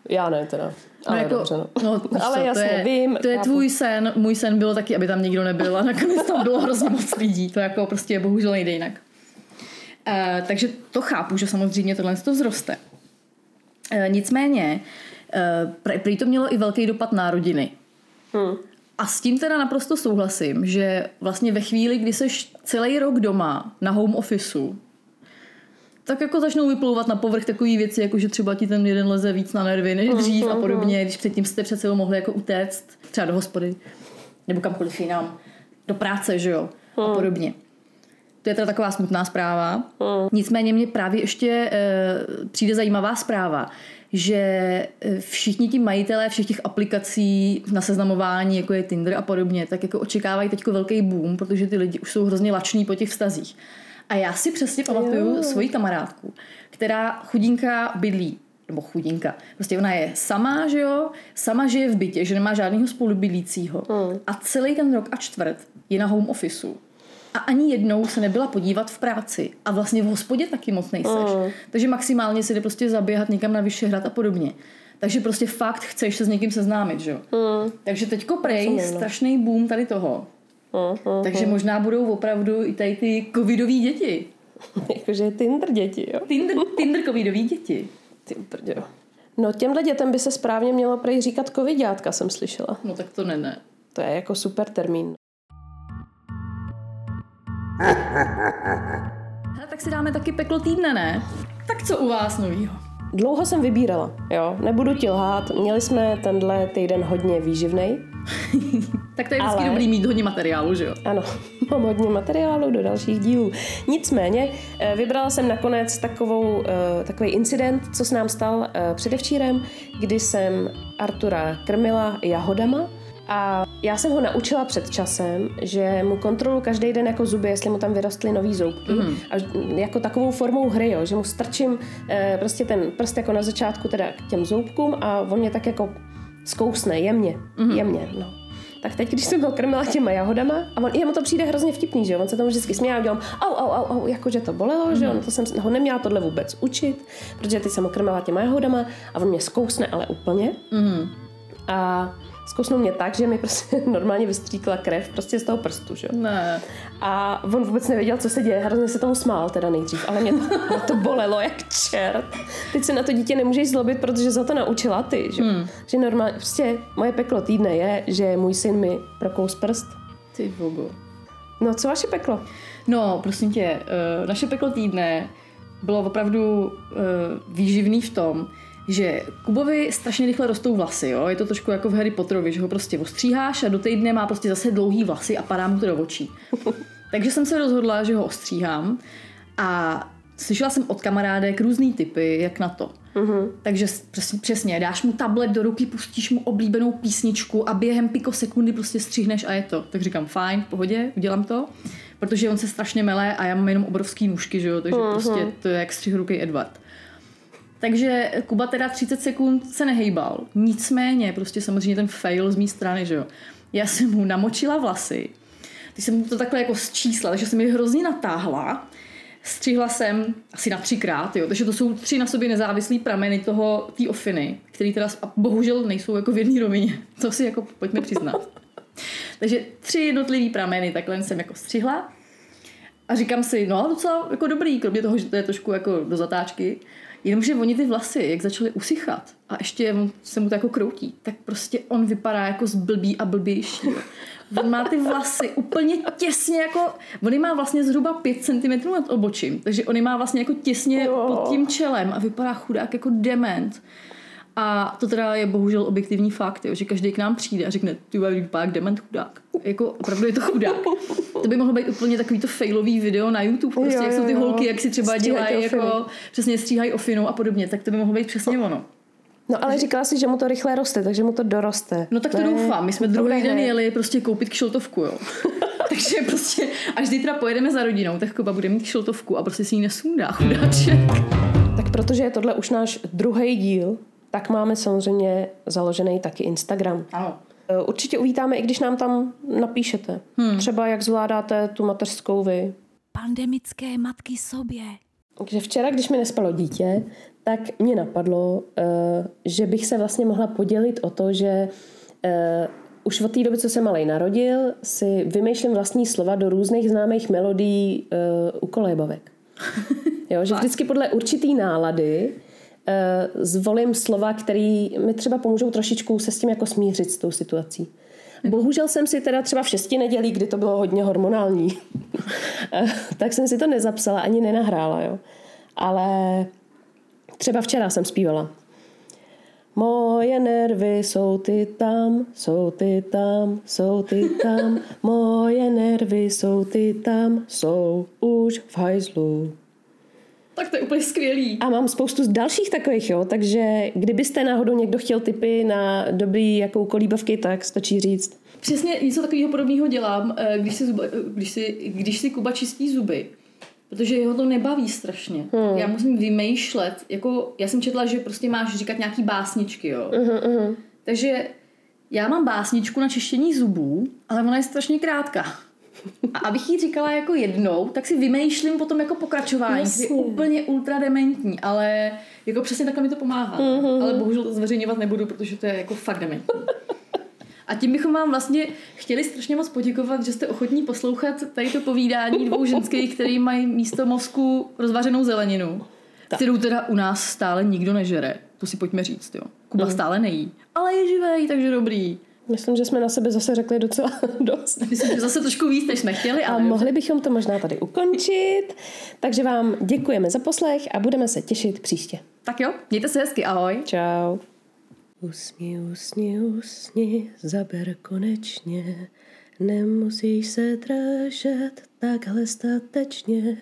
Já ne teda. Ale, jako, dobře, no, ale jasně, vím. To je tvůj sen, můj sen bylo taky, aby tam nikdo nebyl a nakonec tam bylo hrozně moc lidí. To jako prostě bohužel nejde jinak. Takže to chápu, že samozřejmě tohle to vzroste. Nicméně, prý to mělo i velký dopad na rodiny. A s tím teda naprosto souhlasím, že vlastně ve chvíli, kdy seš celý rok doma na home officeu, tak jako začnou vyplouvat na povrch takový věci, jako že třeba ti ten jeden leze víc na nervy než dřív a podobně, když předtím jste přece mohli jako utéct, třeba do hospody, nebo kamkoliv jinam, do práce, že jo, a podobně. To je teda taková smutná zpráva. Nicméně mě právě ještě přijde zajímavá zpráva, že všichni ti majitelé všech těch aplikací na seznamování, jako je Tinder a podobně, tak jako očekávají teďko velký boom, protože ty lidi už jsou hrozně lační po těch vztazích. A já si přesně pamatuju svoji kamarádku, která chudinka bydlí, nebo chudinka, prostě ona je sama, že jo, sama žije v bytě, že nemá žádného spolubydlícího a celý ten rok a čtvrt je na home officeu. A ani jednou se nebyla podívat v práci. A vlastně v hospodě taky moc nejseš. Takže maximálně si jde prostě zaběhat někam na Vyšehrad a podobně. Takže prostě fakt chceš se s někým seznámit, že jo. Takže teďko prej strašný boom tady toho. Takže možná budou opravdu i tady ty covidový děti. Jakože Tinder děti, jo. Tinder covidový děti. Tinder, jo. No těmhle dětem by se správně mělo prej říkat covidátka, jsem slyšela. No tak to ne. To je jako super termín. Hele, tak si dáme taky peklo týdne, ne? Tak co u vás novýho? Dlouho jsem vybírala, jo, nebudu ti lhát, měli jsme tenhle týden hodně výživnej. Tak to je vždycky dobrý mít hodně materiálu, že jo? Ano, mám hodně materiálu do dalších dílů. Nicméně, vybrala jsem nakonec takový incident, co se nám stal předevčírem, kdy jsem Artura krmila jahodama. A já jsem ho naučila před časem, že mu kontrolu každý den jako zuby, jestli mu tam vyrostly nový zoubky. A jako takovou formou hry, jo, že mu strčím prostě ten prst jako na začátku teda k těm zoubkům a on mě tak jako zkousne jemně, no. Tak teď, když jsem ho krmila těma jahodama a jemu to přijde hrozně vtipný, že jo, on se tomu vždycky směl a udělám au, jakože to bolelo, že jo, no to jsem ho neměla tohle vůbec učit, protože teď jsem ho krmila těma jahodama a on mě zkousne, ale úplně. A zkousnul mě tak, že mi prostě normálně vystříkla krev prostě z toho prstu, že jo. Ne. A on vůbec nevěděl, co se děje, hrozně se tomu smál teda nejdřív, ale mě to bolelo jak čert. Teď se na to dítě nemůžeš zlobit, protože za to naučila ty, že jo. Že normálně, prostě moje peklo týdne je, že můj syn mi prokous prst. Ty bogu. No, co vaše peklo? No, prosím tě, naše peklo týdne bylo opravdu výživný v tom, že Kubovi strašně rychle rostou vlasy, jo? Je to trošku jako v Harry Potterovi, že ho prostě ostříháš a do týdne má prostě zase dlouhý vlasy a padá mu to do očí. Takže jsem se rozhodla, že ho ostříhám A slyšela jsem od kamarádek různý typy, jak na to. Mm-hmm. Takže přesně, dáš mu tablet do ruky, pustíš mu oblíbenou písničku a během pikosekundy prostě střihneš a je to. Tak říkám, fajn, v pohodě, udělám to. Protože on se strašně mele a já mám jenom obrovský nůžky, že jo, takže prostě to je jak střihrukej Edward. Takže Kuba teda 30 sekund se nehejbal. Nicméně, prostě samozřejmě ten fail z mý strany, že jo. Já jsem mu namočila vlasy. Teď jsem mu to takhle jako zčísla, takže jsem je hrozně natáhla. Střihla jsem asi na 3x, jo. Takže to jsou 3 na sobě nezávislý prameny toho, tý ofiny, který teda bohužel nejsou jako v jedné rovině. To si jako pojďme přiznat. Takže 3 jednotlivý prameny, takhle jsem jako střihla. A říkám si, no docela jako dobrý, kromě toho, že to je trošku jako do zatáčky. Jenomže oni ty vlasy, jak začaly usychat a ještě se mu to jako kroutí, tak prostě on vypadá jako zblbý a blbější. On má ty vlasy úplně těsně jako, on je má vlastně zhruba 5 cm nad obočím, takže on je má vlastně jako těsně pod tím čelem a vypadá chudák jako dement. A to teda je bohužel objektivní fakt, jo, že každý k nám přijde a řekne, ty vypadá jak dement chudák. Jako opravdu je to chudák. To by mohlo být úplně takový to failový video na YouTube, prostě jo, jak jsou ty holky, jak si třeba dělají, jako přesně stříhají ofinou a podobně, tak to by mohlo být přesně ono. No ale říkala jsi, že mu to rychle roste, takže mu to doroste. No tak to doufám, my jsme druhý den jeli prostě koupit kšiltovku, jo. Takže prostě, až zítra pojedeme za rodinou, tak Kuba bude mít kšiltovku a prostě si ji nesundá, chudáček. Tak protože je tohle už náš druhý díl, tak máme samozřejmě založený taky Instagram. Ano. Určitě uvítáme, i když nám tam napíšete. Třeba jak zvládáte tu mateřskou vy. Pandemické matky sobě. Takže včera, když mi nespalo dítě, tak mě napadlo, že bych se vlastně mohla podělit o to, že už od té doby, co se malej narodil, si vymýšlím vlastní slova do různých známých melodií u kolébavek. Jo, že vždycky podle určitý nálady zvolím slova, které mi třeba pomůžou trošičku se s tím jako smířit s tou situací. Bohužel jsem si teda třeba v 6 nedělí, kdy to bylo hodně hormonální, tak jsem si to nezapsala ani nenahrála, jo. Ale třeba včera jsem zpívala. Moje nervy jsou ty tam, jsou ty tam, jsou ty tam. Moje nervy jsou ty tam, jsou už v hajzlu. Tak to je úplně skvělý. A mám spoustu dalších takových, jo, takže kdybyste náhodou někdo chtěl tipy na dobrý jakou kolíbavky, tak stačí říct. Přesně něco takového podobného dělám, když si Kuba čistí zuby, protože jeho to nebaví strašně. Já musím vymýšlet, jako já jsem četla, že prostě máš říkat nějaký básničky, jo. Takže já mám básničku na čištění zubů, ale ona je strašně krátká. A abych jí říkala jako jednou, tak si vymýšlím potom jako pokračování, je úplně ultradementní, ale jako přesně takhle mi to pomáhá. Ale bohužel to zveřejňovat nebudu, protože to je jako fakt dementní. A tím bychom vám vlastně chtěli strašně moc poděkovat, že jste ochotní poslouchat tady to povídání dvou ženských, který mají místo mozku rozvařenou zeleninu, kterou teda u nás stále nikdo nežere. To si pojďme říct, jo. Kuba stále nejí, ale je živej, takže dobrý. Myslím, že jsme na sebe zase řekli docela dost. Myslím, že zase trošku víc, než jsme chtěli. Ale mohli bychom to možná tady ukončit. Takže vám děkujeme za poslech a budeme se těšit příště. Tak jo, mějte se hezky, ahoj. Čau. Usni, usni, usni, zaber konečně. Nemusíš se držet takhle statečně.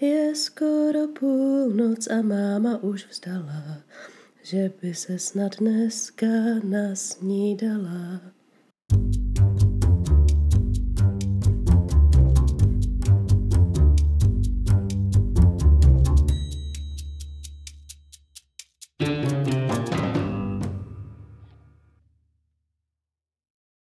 Je skoro půlnoc a máma už vzdala. Že by se snad dneska nasnídala.